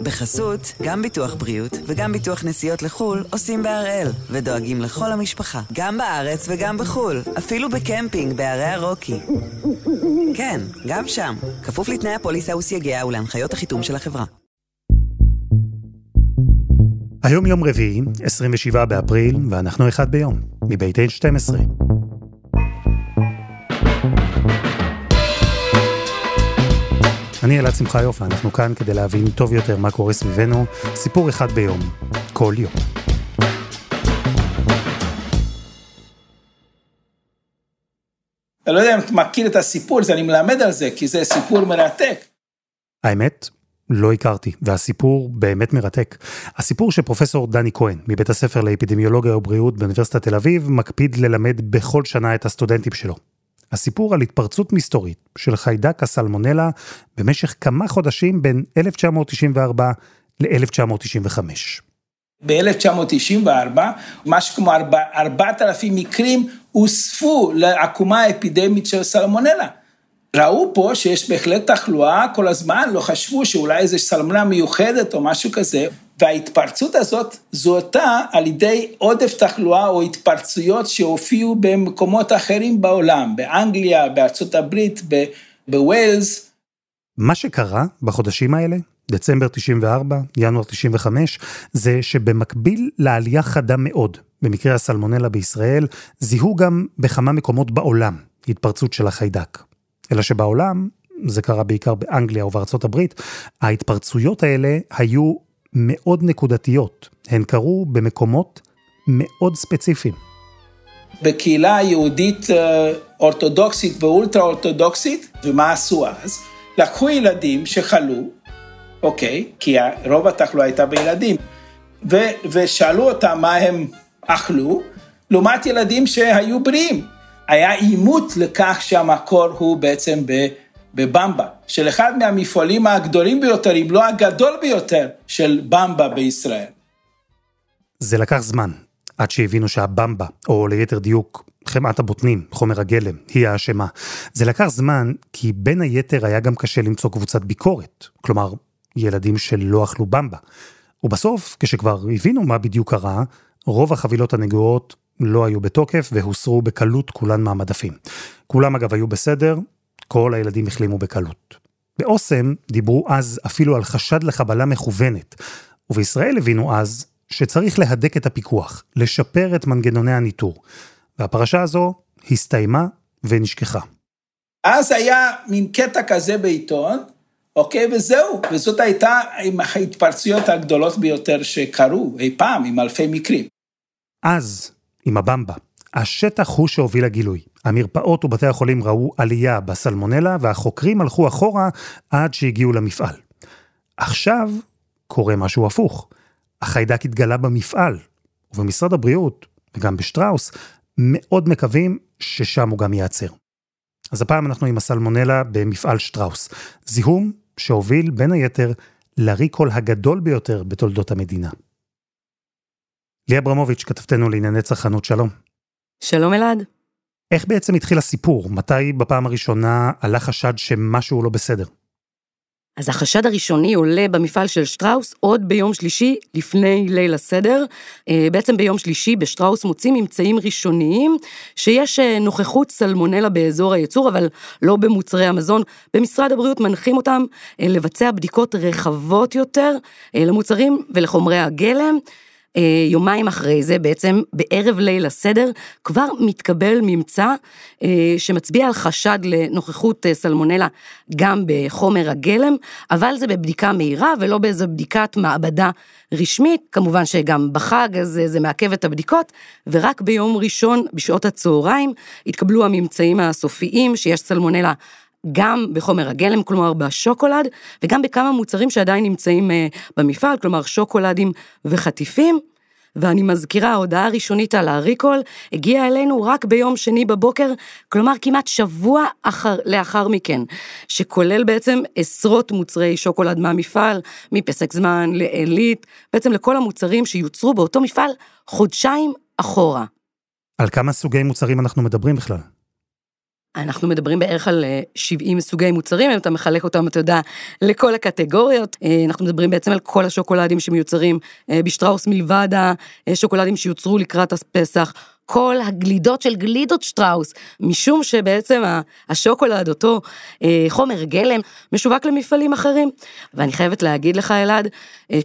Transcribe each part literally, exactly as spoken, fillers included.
בחסות, גם ביטוח בריאות וגם ביטוח נסיעות לחול עושים בהראל, ודואגים לכל המשפחה, גם בארץ וגם בחול, אפילו בקמפינג בערי הרוקי. כן, גם שם, כפוף לתנאי הפוליסה וסייגיה ולהנחיות החיתום של החברה. היום יום רביעי, עשרים ושבעה באפריל, ואנחנו אחד ביום, מבית שתים עשרה. אני אלעד שמחה יופה, אנחנו כאן כדי להבין טוב יותר מה קורה סביבנו, סיפור אחד ביום, כל יום. אני לא יודע אם אתה מכיר את הסיפור הזה, אני מלמד על זה, כי זה סיפור מרתק. האמת? לא הכרתי, והסיפור באמת מרתק. הסיפור שפרופסור דני כהן, מבית הספר לאפידמיולוגיה ובריאות באוניברסיטת תל אביב, מקפיד ללמד בכל שנה את הסטודנטים שלו. הסיפור על התפרצות מסתורית של חיידק הסלמונלה במשך כמה חודשים בין אלף תשע מאות תשעים וארבע ל-אלף תשע מאות תשעים וחמש. ב-אלף תשע מאות תשעים וארבע, משהו כמו ארבעת אלפים מקרים הוספו לעקומה האפידמית של סלמונלה. ראו פה שיש בהחלט תחלואה כל הזמן, לא חשבו שאולי איזו סלמונלה מיוחדת או משהו כזה, וההתפרצות הזאת זוהתה על ידי עודף תחלואה או התפרצויות שהופיעו במקומות אחרים בעולם, באנגליה, בארצות הברית, בווילס. מה שקרה בחודשים האלה, דצמבר תשעים וארבע, ינואר תשעים וחמש, זה שבמקביל לעלייה חדה מאוד, במקרה הסלמונלה בישראל, זיהו גם בכמה מקומות בעולם התפרצות של החיידק. אלא שבעולם, זה קרה בעיקר באנגליה ובארצות הברית, ההתפרצויות האלה היו מאוד נקודתיות. הן קרו במקומות מאוד ספציפיים. בקהילה היהודית אורתודוקסית ואולטרה אורתודוקסית, ומה עשו אז? לקחו ילדים שחלו, אוקיי, כי רוב התחלואה הייתה בילדים, ו- ושאלו אותם מה הם אכלו, לעומת ילדים שהיו בריאים. היה אימות לכך שהמקור הוא בעצם בבמבה, של אחד מהמפעלים הגדולים ביותר, אם לא הגדול ביותר, של במבה בישראל. זה לקח זמן, עד שהבינו שהבמבה, או ליתר דיוק, חמאת הבוטנים, חומר הגלם, היא האשמה. זה לקח זמן, כי בין היתר היה גם קשה למצוא קבוצת ביקורת, כלומר, ילדים שלא אכלו במבה. ובסוף, כשכבר הבינו מה בדיוק קרה, רוב החבילות הנגועות לא היו בתוקף והוסרו בקלות כולן מהמדפים. כולם אגב היו בסדר, כל הילדים החלימו בקלות. באוסם דיברו אז אפילו על חשד לחבלה מכוונת, ובישראל הבינו אז שצריך להדק את הפיקוח, לשפר את מנגנוני הניטור. והפרשה הזו הסתיימה ונשכחה. אז היה מין קטע כזה בעיתון, אוקיי, וזהו, וזאת הייתה עם ההתפרצויות הגדולות ביותר שקרו אי פעם, עם אלפי מקרים. אז עם הבמבה. השטח הוא שהוביל הגילוי. המרפאות ובתי החולים ראו עלייה בסלמונלה, והחוקרים הלכו אחורה עד שהגיעו למפעל. עכשיו קורה משהו הפוך. החיידק התגלה במפעל, ובמשרד הבריאות, וגם בשטראוס, מאוד מקווים ששם הוא גם ייעצר. אז הפעם אנחנו עם הסלמונלה במפעל שטראוס. זיהום שהוביל בין היתר לריקול הגדול ביותר בתולדות המדינה. ליה ברמוביץ', כתבתנו לענייני צרכנות, שלום. שלום אלעד. איך בעצם התחיל הסיפור? מתי בפעם הראשונה עלה חשד שמשהו לא בסדר? אז החשד הראשוני עולה במפעל של שטראוס עוד ביום שלישי לפני ליל הסדר. בעצם ביום שלישי בשטראוס מוצאים ממצאים ראשוניים שיש נוכחות סלמונלה באזור הייצור, אבל לא במוצרי המזון. במשרד הבריאות מנחים אותם לבצע בדיקות רחבות יותר למוצרים ולחומרי הגלם. יומיים אחרי זה, בעצם בערב ליל הסדר, כבר מתקבל ממצא שמצביע על חשד לנוכחות סלמונלה גם בחומר הגלם, אבל זה בבדיקה מהירה ולא באיזו בדיקת מעבדה רשמית, כמובן שגם בחג הזה זה מעכב את הבדיקות, ורק ביום ראשון בשעות הצהריים התקבלו הממצאים הסופיים שיש סלמונלה גם בחומר הגלם, כלומר בשוקולד, וגם בכמה מוצרים שעדיין נמצאים במפעל, כלומר שוקולדים וחטיפים. ואני מזכירה, ההודעה הראשונית על הריקול הגיעה אלינו רק ביום שני בבוקר, כלומר כמעט שבוע אחר, לאחר מכן, שכולל בעצם עשרות מוצרי שוקולד מהמפעל, מפסק זמן לאלית, בעצם לכל המוצרים שיוצרו באותו מפעל חודשיים אחורה. על כמה סוגי מוצרים אנחנו מדברים בכלל? אנחנו מדברים בערך על שבעים סוגי מוצרים, אם אתה מחלק אותם, אתה יודע, לכל הקטגוריות. אנחנו מדברים בעצם על כל השוקולדים שמיוצרים בשטראוס מלבד השוקולדים שיוצרו לקראת הפסח, כל הגלידות של גלידות שטראוס, משום שבעצם השוקולד, אותו חומר גלם, משווק למפעלים אחרים. ואני חייבת להגיד לך, אלעד,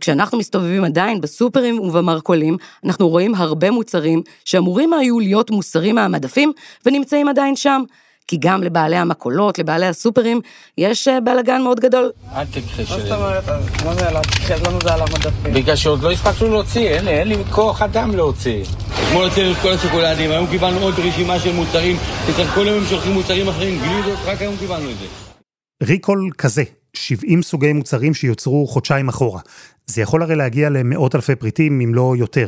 כשאנחנו מסתובבים עדיין בסופרים ובמרקולים, אנחנו רואים הרבה מוצרים שאמורים היו להיות מוסרים מהמדפים, ונמצאים עדיין שם. כי גם לבעלי המקולות, לבעלי הסופרים, יש בלגן מאוד גדול. אל תכחש. מה זאת אומרת? מה זה עליו? תכחש לנו זה על המדפים. בגלל שעוד לא הספקנו להוציא, אין לי כוח אדם להוציא. כמו להוציא את כל השוקולדים, היום קיבלנו עוד רשימה של מוצרים, שצריך כל יום שולחים מוצרים אחרים, גלידות, רק היום קיבלנו את זה. ריקול כזה, שבעים סוגי מוצרים שיוצרו חודשיים אחורה. זה יכול הרי להגיע למאות אלפי פריטים, אם לא יותר.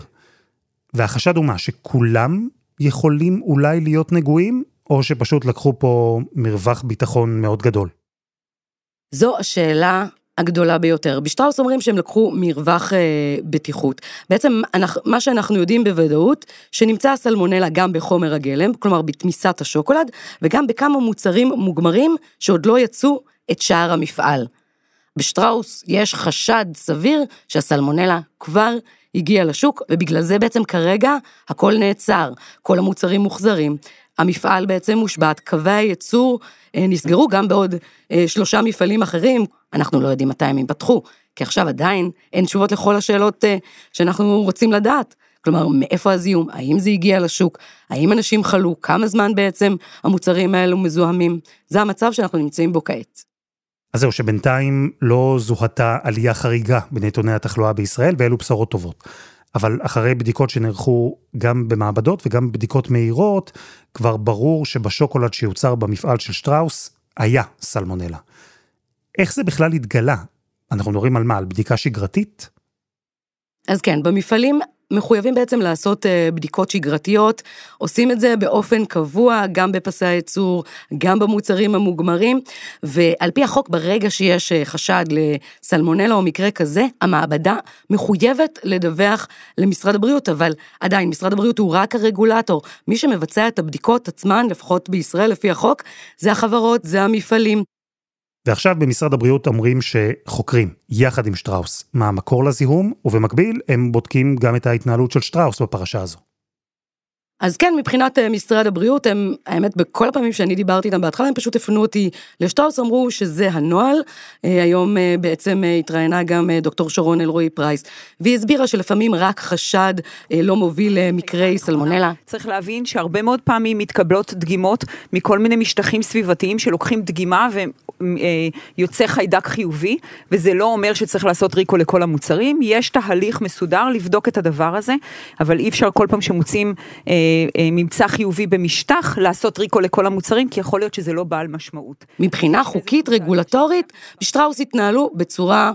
והחשד הוא מה, שכולם יכולים אולי להיות נגועים? או שפשוט לקחו פה מרווח ביטחון מאוד גדול? זו השאלה הגדולה ביותר. בשטראוס אומרים שהם לקחו מרווח אה, בטיחות. בעצם אנחנו, מה שאנחנו יודעים בוודאות, שנמצא הסלמונלה גם בחומר הגלם, כלומר בתמיסת השוקולד, וגם בכמה מוצרים מוגמרים שעוד לא יצאו את שער המפעל. בשטראוס יש חשד סביר שהסלמונלה כבר הגיעה לשוק, ובגלל זה בעצם כרגע הכל נעצר, כל המוצרים מוחזרים. המפעל בעצם מושבת, קווי הייצור נסגרו גם בעוד שלושה מפעלים אחרים, אנחנו לא יודעים מתי הם ייפתחו, כי עכשיו עדיין אין תשובות לכל השאלות שאנחנו רוצים לדעת, כלומר מאיפה הזיהום, האם זה הגיע לשוק, האם אנשים חלו, כמה זמן בעצם המוצרים האלו מזוהמים, זה המצב שאנחנו נמצאים בו כעת. אז זהו, שבינתיים לא זוהתה עלייה חריגה בנתוני התחלואה בישראל, ואלו בשורות טובות. אבל אחרי בדיקות שנערכו גם במעבדות וגם בדיקות מהירות, כבר ברור שבשוקולד שיוצר במפעל של שטראוס היה סלמונלה. איך זה בכלל התגלה? אנחנו מדברים על מה? על בדיקה שגרתית? אז כן, במפעלים מחויבים בעצם לעשות בדיקות שגרתיות, עושים את זה באופן קבוע, גם בפסי הייצור, גם במוצרים המוגמרים, ועל פי החוק ברגע שיש חשד לסלמונלה או מקרה כזה, המעבדה מחויבת לדווח למשרד הבריאות, אבל עדיין משרד הבריאות הוא רק הרגולטור, מי שמבצע את הבדיקות עצמן, לפחות בישראל לפי החוק, זה החברות, זה המפעלים. ועכשיו במשרד הבריאות אומרים שחוקרים, יחד עם שטראוס, מה המקור לזיהום, ובמקביל הם בודקים גם את ההתנהלות של שטראוס בפרשה הזו. אז כן, מבחינת משרד הבריאות, הם, האמת, בכל הפעמים שאני דיברתי איתם בהתחלה, הם פשוט הפנו אותי לשטראוס, אמרו שזה הנוהל. היום בעצם התראיינה גם דוקטור שרון אלרועי פרייס, והיא הסבירה שלפעמים רק חשד לא מוביל למקרי סלמונלה. צריך להבין שהרבה מאוד פעמים מתקבלות דגימות מכל מיני משטחים סביבתיים שלוקחים דגימה ויוצא חיידק חיובי, וזה לא אומר שצריך לעשות ריקו לכל המוצרים. יש תהליך מסודר לבדוק את הדבר הזה, אבל אי אפשר כל פעם שמוצאים ממצא חיובי במשטח, לעשות ריקו לכל המוצרים, כי יכול להיות שזה לא בעל משמעות. מבחינה חוקית, רגולטורית, שטראוס התנהלו בצורה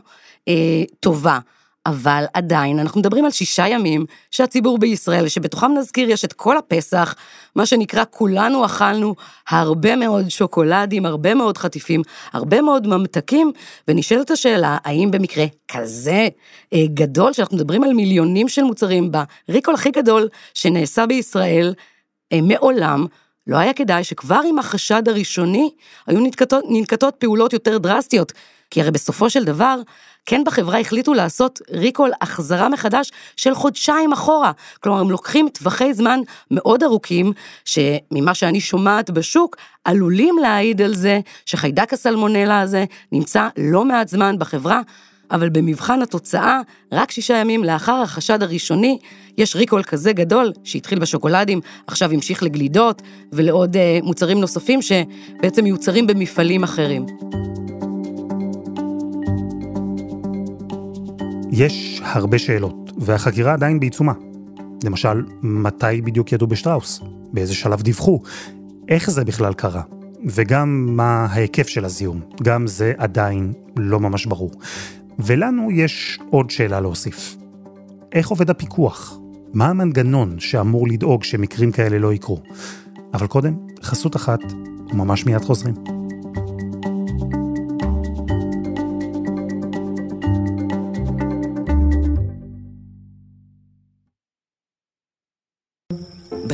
אה, טובה, אבל עדיין, אנחנו מדברים על שישה ימים, שהציבור בישראל, שבתוכם נזכיר, יש את כל הפסח, מה שנקרא, כולנו אכלנו הרבה מאוד שוקולדים, הרבה מאוד חטיפים, הרבה מאוד ממתקים, ונשאלת השאלה, האם במקרה כזה אה, גדול, שאנחנו מדברים על מיליונים של מוצרים בריקול הכי גדול שנעשה בישראל, אה, מעולם, לא היה כדאי שכבר עם החשד הראשוני, היו ננקטות, ננקטות פעולות יותר דרסטיות, כי הרי בסופו של דבר, כן בחברה החליטו לעשות ריקול החזרה מחדש של חודשיים אחורה. כלומר, הם לוקחים טווחי זמן מאוד ארוכים, שממה שאני שומעת בשוק, עלולים להעיד על זה, שחיידק הסלמונלה הזה נמצא לא מעט זמן בחברה, אבל במבחן התוצאה, רק שישה ימים לאחר החשד הראשוני, יש ריקול כזה גדול, שהתחיל בשוקולדים, עכשיו המשיך לגלידות, ולעוד אה, מוצרים נוספים, שבעצם מיוצרים במפעלים אחרים. יש הרבה שאלות, והחקירה עדיין בעיצומה. למשל, מתי בדיוק ידעו בשטראוס? באיזה שלב דיווחו? איך זה בכלל קרה? וגם מה ההיקף של הזיהום? גם זה עדיין לא ממש ברור. ולנו יש עוד שאלה להוסיף. איך עובד הפיקוח? מה המנגנון שאמור לדאוג שמקרים כאלה לא יקרו? אבל קודם, חסות אחת, וממש מיד חוזרים.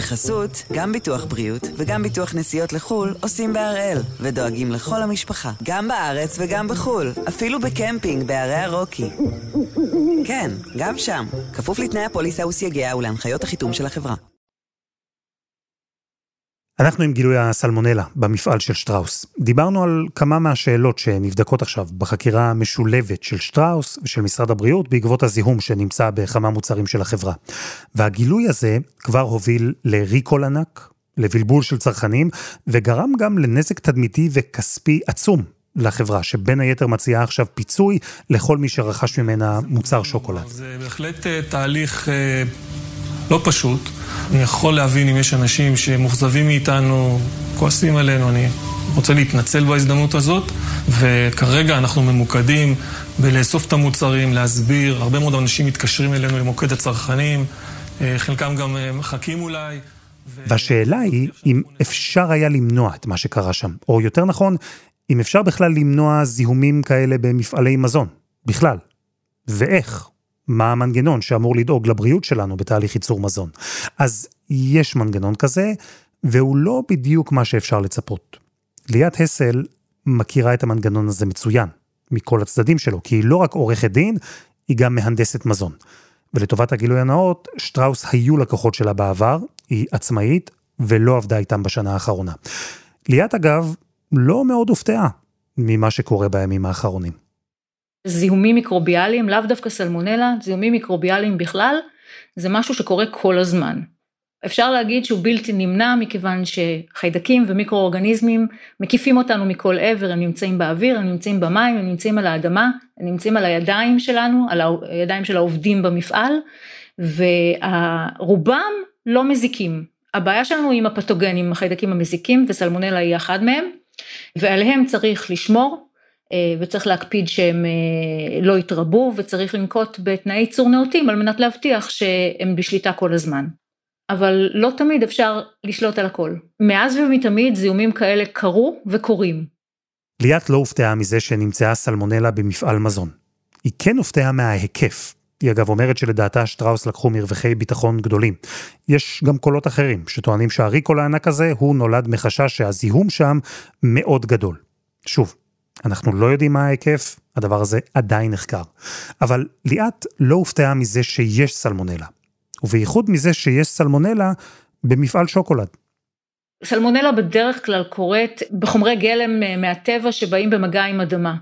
בחסות, גם ביטוח בריאות וגם ביטוח נסיעות לחול עושים בהראל, ודואגים לכל המשפחה, גם בארץ וגם בחול, אפילו בקמפינג בערי הרוקי. כן, גם שם, כפוף לתנאי הפוליסה וסייגיה ולהנחיות החיתום של החברה. אנחנו עם גילוי הסלמונלה במפעל של שטראוס. דיברנו על כמה מהשאלות שנבדקות עכשיו בחקירה משולבת של שטראוס ושל משרד הבריאות בעקבות הזיהום שנמצא בכמה מוצרים של החברה. והגילוי הזה כבר הוביל לריקול ענק, לבלבול של צרכנים, וגרם גם לנזק תדמיתי וכספי עצום לחברה, שבין היתר מציעה עכשיו פיצוי לכל מי שרכש ממנה מוצר שוקולד. זה בהחלט תהליך לא פשוט. אני יכול להבין אם יש אנשים שמוחזבים מאיתנו, כועסים עלינו, אני רוצה להתנצל בהזדמנות הזאת, וכרגע אנחנו ממוקדים בלאסוף את המוצרים, להסביר, הרבה מאוד אנשים מתקשרים אלינו למוקד הצרכנים, חלקם גם מחכים אולי. והשאלה היא אם אפשר היה למנוע את מה שקרה שם, או יותר נכון, אם אפשר בכלל למנוע זיהומים כאלה במפעלי מזון, בכלל, ואיך? מה המנגנון שאמור לדאוג לבריאות שלנו בתהליך ייצור מזון? אז יש מנגנון כזה, והוא לא בדיוק מה שאפשר לצפות. ליאת הסל מכירה את המנגנון הזה מצוין, מכל הצדדים שלו, כי היא לא רק עורכת דין, היא גם מהנדסת מזון. ולטובת הגילוי הנאות, שטראוס היו לקוחות שלה בעבר, היא עצמאית ולא עבדה איתם בשנה האחרונה. ליאת אגב לא מאוד הופתעה ממה שקורה בימים האחרונים. זיהומים מיקרוביאליים, לאו דווקא סלמונלה, זיהומים מיקרוביאליים בכלל, זה משהו שקורה כל הזמן. אפשר להגיד שהוא בלתי נמנע, מכיוון שחיידקים ומיקרואורגניזמים מקיפים אותנו מכל עבר, הם נמצאים באוויר, הם נמצאים במים, הם נמצאים על האדמה, הם נמצאים על הידיים שלנו, על הידיים של העובדים במפעל, ורובם לא מזיקים. הבעיה שלנו היא עם הפתוגנים, החיידקים המזיקים, וסלמונלה היא אחד מהם, ועליהם צריך לשמור, וצריך להקפיד שהם לא יתרבו, וצריך לנקוט בתנאי ייצור נאותים, על מנת להבטיח שהם בשליטה כל הזמן. אבל לא תמיד אפשר לשלוט על הכל. מאז ומתמיד זיהומים כאלה קרו וקורים. ליאת לא הופתעה מזה שנמצאה סלמונלה במפעל מזון. היא כן הופתעה מההיקף. היא אגב אומרת שלדעתה שטראוס לקחו מרווחי ביטחון גדולים. יש גם קולות אחרים שטוענים שהריקול הענק הזה הוא נולד מחשש שהזיהום שם מאוד גדול. שוב, אנחנו לא יודעים מה ההיקף, הדבר הזה עדיין נחקר. אבל ליאת לא הופתעה מזה שיש סלמונלה, ובייחוד מזה שיש סלמונלה במפעל שוקולד. סלמונלה בדרך כלל קורית בחומרי גלם מהטבע שבאים במגע עם אדמה.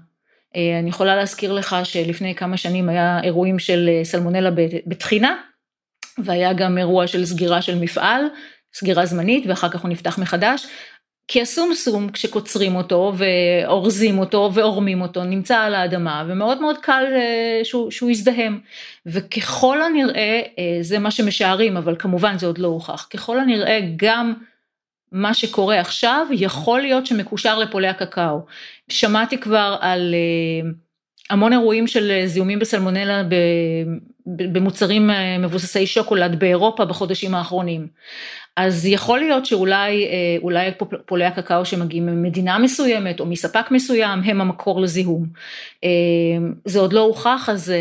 אני יכולה להזכיר לך שלפני כמה שנים היה אירועים של סלמונלה בתחינה, והיה גם אירוע של סגירה של מפעל, סגירה זמנית, ואחר כך הוא נפתח מחדש. כי הסומסום, כשקוצרים אותו ואורזים אותו ואורמים אותו, נמצא על האדמה, ומאוד מאוד קל שהוא, שהוא יזדהם. וככל הנראה, זה מה שמשערים, אבל כמובן זה עוד לא הוכח, ככל הנראה גם מה שקורה עכשיו, יכול להיות שמקושר לפולי הקקאו. שמעתי כבר על המון אירועים של זיהומים בסלמונלה במוצרים מבוססי שוקולד באירופה בחודשים האחרונים. אז יכול להיות שאולי אולי פולי הקקאו שמגיעים ממדינה מסוימת או מספק מסוים הם המקור לזיהום. זה עוד לא הוכח, אז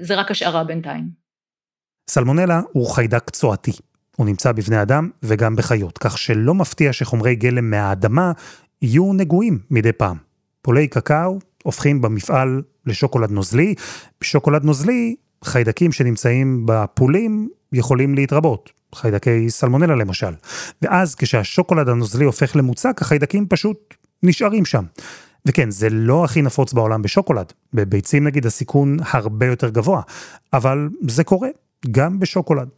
זה רק השערה בינתיים. סלמונלה הוא חיידק צואתי. הוא נמצא בבני אדם וגם בחיות, כך שלא מפתיע שחומרי גלם מהאדמה יהיו נגועים מדי פעם. פולי קקאו הופכים במפעל לשוקולד נוזלי. בשוקולד נוזלי, חיידקים שנמצאים בפולים יכולים להתרבות. חיידקי סלמונלה למשל. ואז כשהשוקולד הנוזלי הופך למוצק, החיידקים פשוט נשארים שם. וכן, זה לא הכי נפוץ בעולם בשוקולד. בביצים נגיד הסיכון הרבה יותר גבוה. אבל זה קורה גם בשוקולד.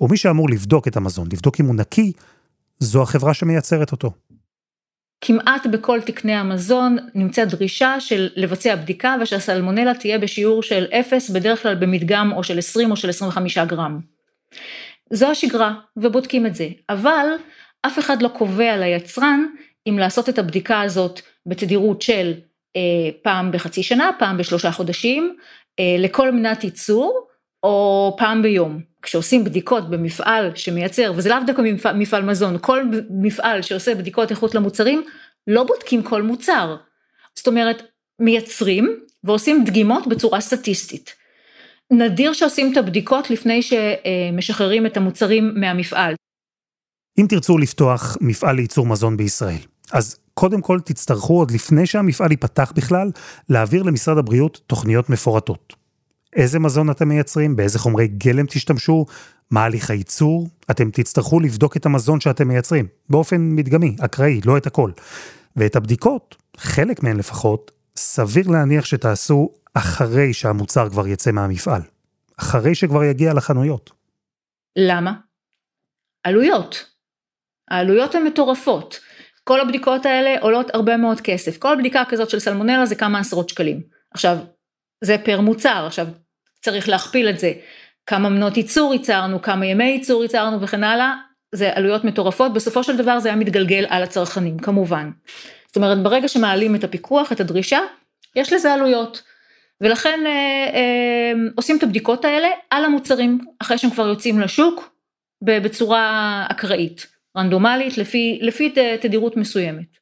ומי שאמור לבדוק את המזון, לבדוק אם הוא נקי, זו החברה שמייצרת אותו. כמעט בכל תקני המזון נמצא דרישה של לבצע בדיקה, ושהסלמונלה תהיה בשיעור של אפס, בדרך כלל במדגם או של עשרים או של עשרים וחמישה גרם. זו השגרה, ובודקים את זה. אבל אף אחד לא קובע ליצרן אם לעשות את הבדיקה הזאת בתדירות של אה, פעם בחצי שנה, פעם בשלושה חודשים, אה, לכל מנת ייצור, או פעם ביום. כשעושים בדיקות במפעל שמייצר, וזה לאו דווקא מפעל מזון, כל מפעל שעושה בדיקות איכות למוצרים, לא בודקים כל מוצר. זאת אומרת, מייצרים ועושים דגימות בצורה סטטיסטית. נדיר שעושים את הבדיקות לפני שמשחררים את המוצרים מהמפעל. אם תרצו לפתוח מפעל לייצור מזון בישראל, אז קודם כל תצטרכו עוד לפני שהמפעל ייפתח בכלל, להעביר למשרד הבריאות תוכניות מפורטות. איזה מזון אתם מייצרים, באיזה חומרי גלם תשתמשו, מה הליך הייצור, אתם תצטרכו לבדוק את המזון שאתם מייצרים, באופן מדגמי, אקראי, לא את הכל. ואת הבדיקות, חלק מהן לפחות, סביר להניח שתעשו אחרי שהמוצר כבר יצא מהמפעל. אחרי שכבר יגיע לחנויות. למה? עלויות. העלויות הן מטורפות. כל הבדיקות האלה עולות הרבה מאוד כסף. כל בדיקה כזאת של סלמונלה זה כמה עשרות שקלים. עכשיו, זה פר מוצר. עכשיו, צריך להכפיל את זה. כמה מנות ייצור ייצרנו, כמה ימי ייצור ייצרנו וכן הלאה. זה עלויות מטורפות. בסופו של דבר זה היה מתגלגל על הצרכנים, כמובן. זאת אומרת, ברגע שמעלים את הפיקוח, את הדרישה, יש לזה עלויות. ולכן אה, אה, עושים את הבדיקות האלה על המוצרים, אחרי שהם כבר יוצאים לשוק, בצורה אקראית, רנדומלית, לפי, לפי תדירות מסוימת.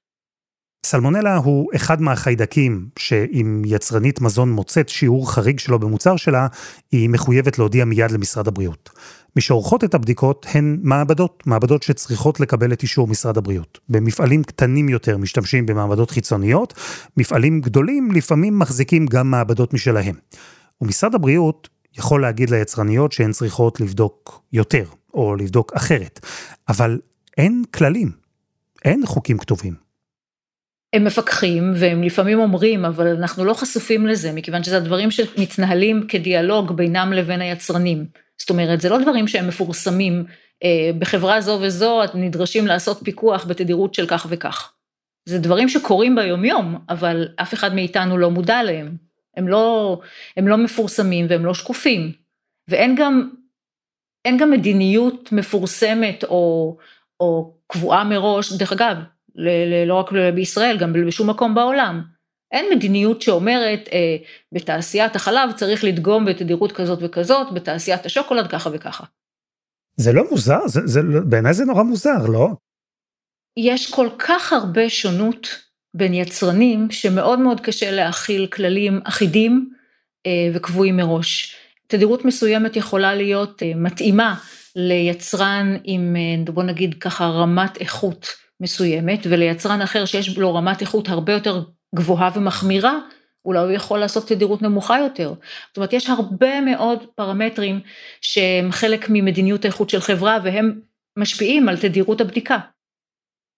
סלמונלה הוא אחד מהחיידקים שאם יצרנית מזון מוצאת שיעור חריג שלו במוצר שלה, היא מחויבת להודיע מיד למשרד הבריאות. מי שעורכות את הבדיקות הן מעבדות, מעבדות שצריכות לקבל את אישור משרד הבריאות. במפעלים קטנים יותר משתמשים במעבדות חיצוניות, מפעלים גדולים לפעמים מחזיקים גם מעבדות משלהם. ומשרד הבריאות יכול להגיד ליצרניות שהן צריכות לבדוק יותר, או לבדוק אחרת. אבל אין כללים, אין חוקים כתובים. הם מפקחים, והם לפעמים אומרים, אבל אנחנו לא חשופים לזה, מכיוון שזה הדברים שמתנהלים כדיאלוג בינם לבין היצרנים. זאת אומרת, זה לא דברים שהם מפורסמים, בחברה זו וזו נדרשים לעשות פיקוח בתדירות של כך וכך. זה דברים שקורים ביומיום, אבל אף אחד מאיתנו לא מודע להם. הם לא, הם לא מפורסמים והם לא שקופים. ואין גם, אין גם מדיניות מפורסמת או, או קבועה מראש, דרך אגב, ל, ל, לא רק בישראל, גם בשום מקום בעולם. אין מדיניות שאומרת, אה, בתעשיית החלב צריך לדגום בתדירות כזאת וכזאת, בתעשיית השוקולד ככה וככה. זה לא מוזר, זה, זה, בעיניי זה נורא מוזר, לא? יש כל כך הרבה שונות בין יצרנים שמאוד מאוד קשה להכיל כללים אחידים וקבועים מראש. תדירות מסוימת יכולה להיות מתאימה ליצרן עם, בוא נגיד ככה, רמת איכות מסוימת, וליצרן אחר שיש לו רמת איכות הרבה יותר גבוהה ומחמירה, אולי הוא יכול לעשות תדירות נמוכה יותר. זאת אומרת, יש הרבה מאוד פרמטרים שהם חלק ממדיניות האיכות של חברה, והם משפיעים על תדירות הבדיקה.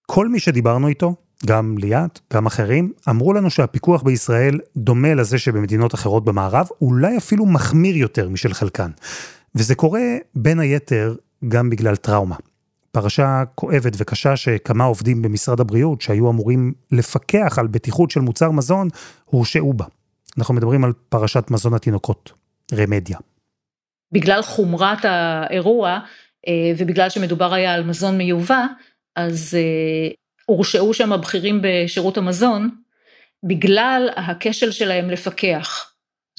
כל מי שדיברנו איתו, גם ליאת, גם אחרים, אמרו לנו שהפיקוח בישראל דומה לזה שבמדינות אחרות במערב, אולי אפילו מחמיר יותר משל חלקן. וזה קורה בין היתר גם בגלל טראומה. פרשה כואבת וקשה שכמה עובדים במשרד הבריאות שהיו אמורים לפקח על בטיחות של מוצר מזון, הורשעו בה. אנחנו מדברים על פרשת מזון התינוקות, רמדיה. בגלל חומרת האירוע, ובגלל שמדובר היה על מזון מיובא, אז הורשעו שם הבכירים בשירות המזון, בגלל הכשל שלהם לפקח.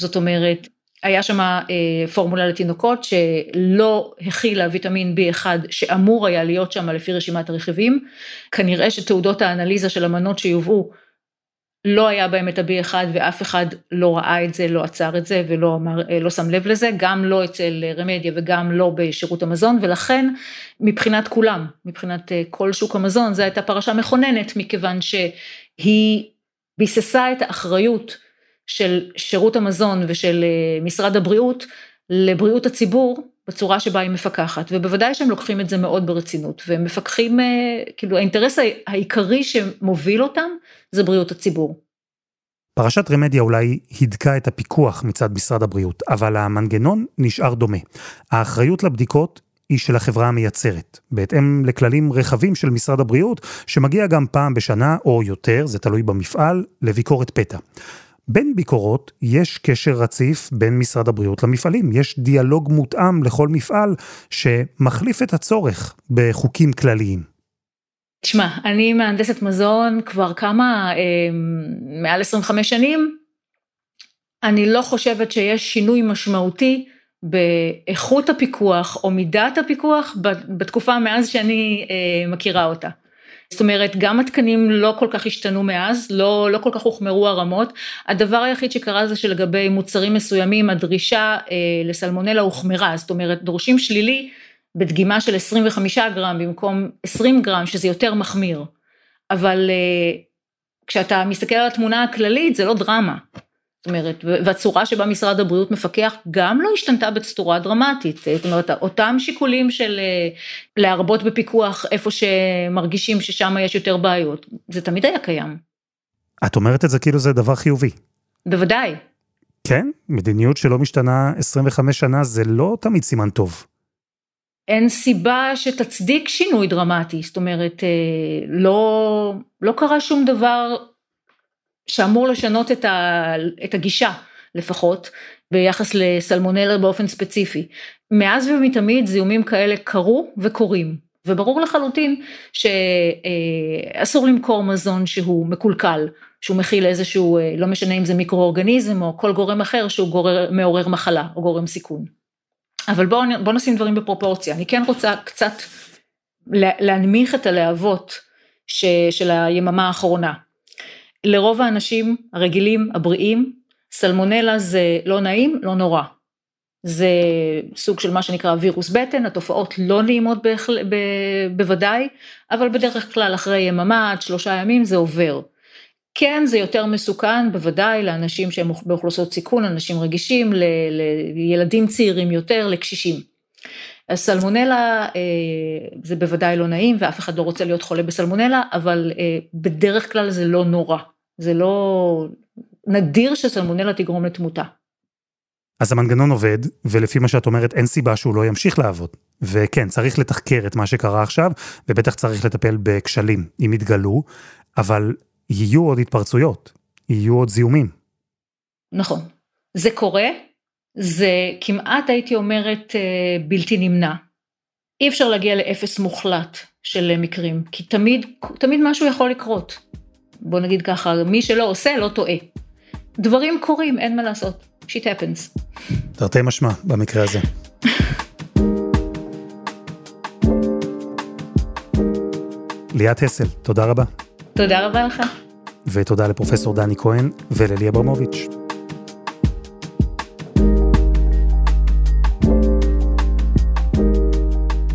זאת אומרת, היה שם פורמולה לתינוקות שלא הכילה ויטמין בי אחד, שאמור היה להיות שם לפי רשימת הרכיבים. כנראה שתעודות האנליזה של המנות שיובאו, לא היה בהם את ה-בי אחד, ואף אחד לא ראה את זה, לא עצר את זה, ולא אמר, לא שם לב לזה, גם לא אצל רמדיה, וגם לא בשירות המזון, ולכן מבחינת כולם, מבחינת כל שוק המזון, זו הייתה פרשה מכוננת, מכיוון שהיא ביססה את האחריות של שירות המזון, ושל משרד הבריאות, לבריאות הציבור, בצורה שבה היא מפקחת, ובוודאי שהם לוקחים את זה מאוד ברצינות, והם מפקחים, כאילו, האינטרס העיקרי שמוביל אותם, זה בריאות הציבור. פרשת רמדיה אולי הדקה את הפיקוח מצד משרד הבריאות, אבל המנגנון נשאר דומה. האחריות לבדיקות היא של החברה המייצרת, בהתאם לכללים רחבים של משרד הבריאות, שמגיע גם פעם בשנה או יותר, זה תלוי במפעל, לביקורת פתע. בין ביקורות יש קשר רציף בין משרד הבריאות למפעלים, יש דיאלוג מותאם לכל מפעל שמחליף את הצורך בחוקים כלליים. תשמע, אני מהנדסת מזון כבר כמה, אה, מעל עשרים וחמש שנים, אני לא חושבת שיש שינוי משמעותי באיכות הפיקוח או מידת הפיקוח בתקופה מאז שאני אה, מכירה אותה. זאת אומרת, גם התקנים לא כל כך השתנו מאז, לא, לא כל כך הוחמרו הרמות. הדבר היחיד שקרה זה שלגבי מוצרים מסוימים, הדרישה אה, לסלמונלה הוחמרה, זאת אומרת, דורשים שלילי בדגימה של עשרים וחמישה גרם במקום עשרים גרם, שזה יותר מחמיר. אבל כשאתה מסתכל על התמונה הכללית, זה לא דרמה. זאת אומרת, והצורה שבה משרד הבריאות מפקח, גם לא השתנתה בצורה דרמטית. זאת אומרת, אותם שיקולים של להרבות בפיקוח, איפה שמרגישים ששם יש יותר בעיות, זה תמיד היה קיים. את אומרת את זה כאילו זה דבר חיובי. בוודאי. כן, מדיניות שלא משתנה עשרים וחמש שנה, זה לא תמיד סימן טוב. אין סיבה שתצדיק שינוי דרמטי, זאת אומרת, לא, לא קרה שום דבר שאמור לשנות את, ה, את הגישה, לפחות, ביחס לסלמונלה באופן ספציפי. מאז ומתמיד זיהומים כאלה קרו וקורים, וברור לחלוטין שאסור למכור מזון שהוא מקולקל, שהוא מכיל איזשהו, לא משנה אם זה מיקרואורגניזם או כל גורם אחר שהוא גורר, מעורר מחלה או גורם סיכון. אבל בואו בוא נשים דברים בפרופורציה. אני כן רוצה קצת להנמיך את הלהבות ש, של היממה האחרונה. לרוב האנשים הרגילים, הבריאים, סלמונלה זה לא נעים, לא נורא. זה סוג של מה שנקרא וירוס בטן, התופעות לא נעימות בהחל... ב... בוודאי, אבל בדרך כלל אחרי יממה עד שלושה ימים זה עובר. כן, זה יותר מסוכן, בוודאי, לאנשים שהם באוכלוסיות סיכון, אנשים רגישים, ל... לילדים צעירים יותר, לקשישים. אז סלמונלה, אה, זה בוודאי לא נעים, ואף אחד לא רוצה להיות חולה בסלמונלה, אבל אה, בדרך כלל זה לא נורא. זה לא נדיר שסלמונלה תגרום לתמותה. אז המנגנון עובד, ולפי מה שאת אומרת, אין סיבה שהוא לא ימשיך לעבוד. וכן, צריך לתחקר את מה שקרה עכשיו, ובטח צריך לטפל בכשלים, אם יתגלו, אבל יהיו עוד התפרצויות, יהיו עוד זיהומים. נכון. זה קורה, זה כמעט, הייתי אומרת, בלתי נמנע. אי אפשר להגיע לאפס מוחלט של מקרים, כי תמיד, תמיד משהו יכול לקרות. בוא נגיד ככה, מי שלא עושה, לא טועה. דברים קורים, אין מה לעשות. Shit happens. תרתי משמע במקרה הזה. ליאת הסל, תודה רבה. תודה רבה לך. ותודה לפרופסור דני כהן וללי אברמוביץ'.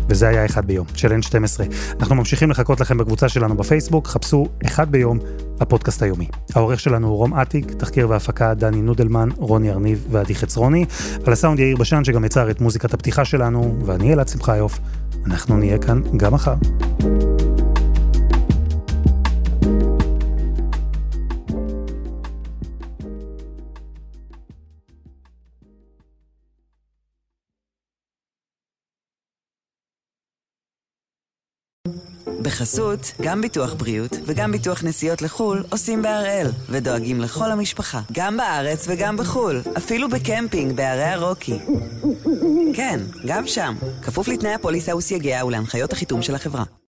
וזה היה אחד ביום, של אן שתים עשרה. אנחנו ממשיכים לחכות לכם בקבוצה שלנו בפייסבוק, חפשו אחד ביום, הפודקאסט היומי. העורך שלנו הוא רום עתיק, תחקיר והפקה דני נודלמן, רוני ארניב ועדי חצרוני, על הסאונד יאיר בשן שגם יצר את מוזיקת הפתיחה שלנו, ואני אלעד שמחיוף, אנחנו נהיה כאן גם מחר. בחסות, גם ביטוח בריאות וגם ביטוח נסיעות לחול עושים בהראל ודואגים לכל המשפחה, גם בארץ וגם בחול, אפילו בקמפינג בערי הרוקי. כן, גם שם, כפוף לתנאי הפוליסה וסייגיה ולהנחיות החיתום של החברה.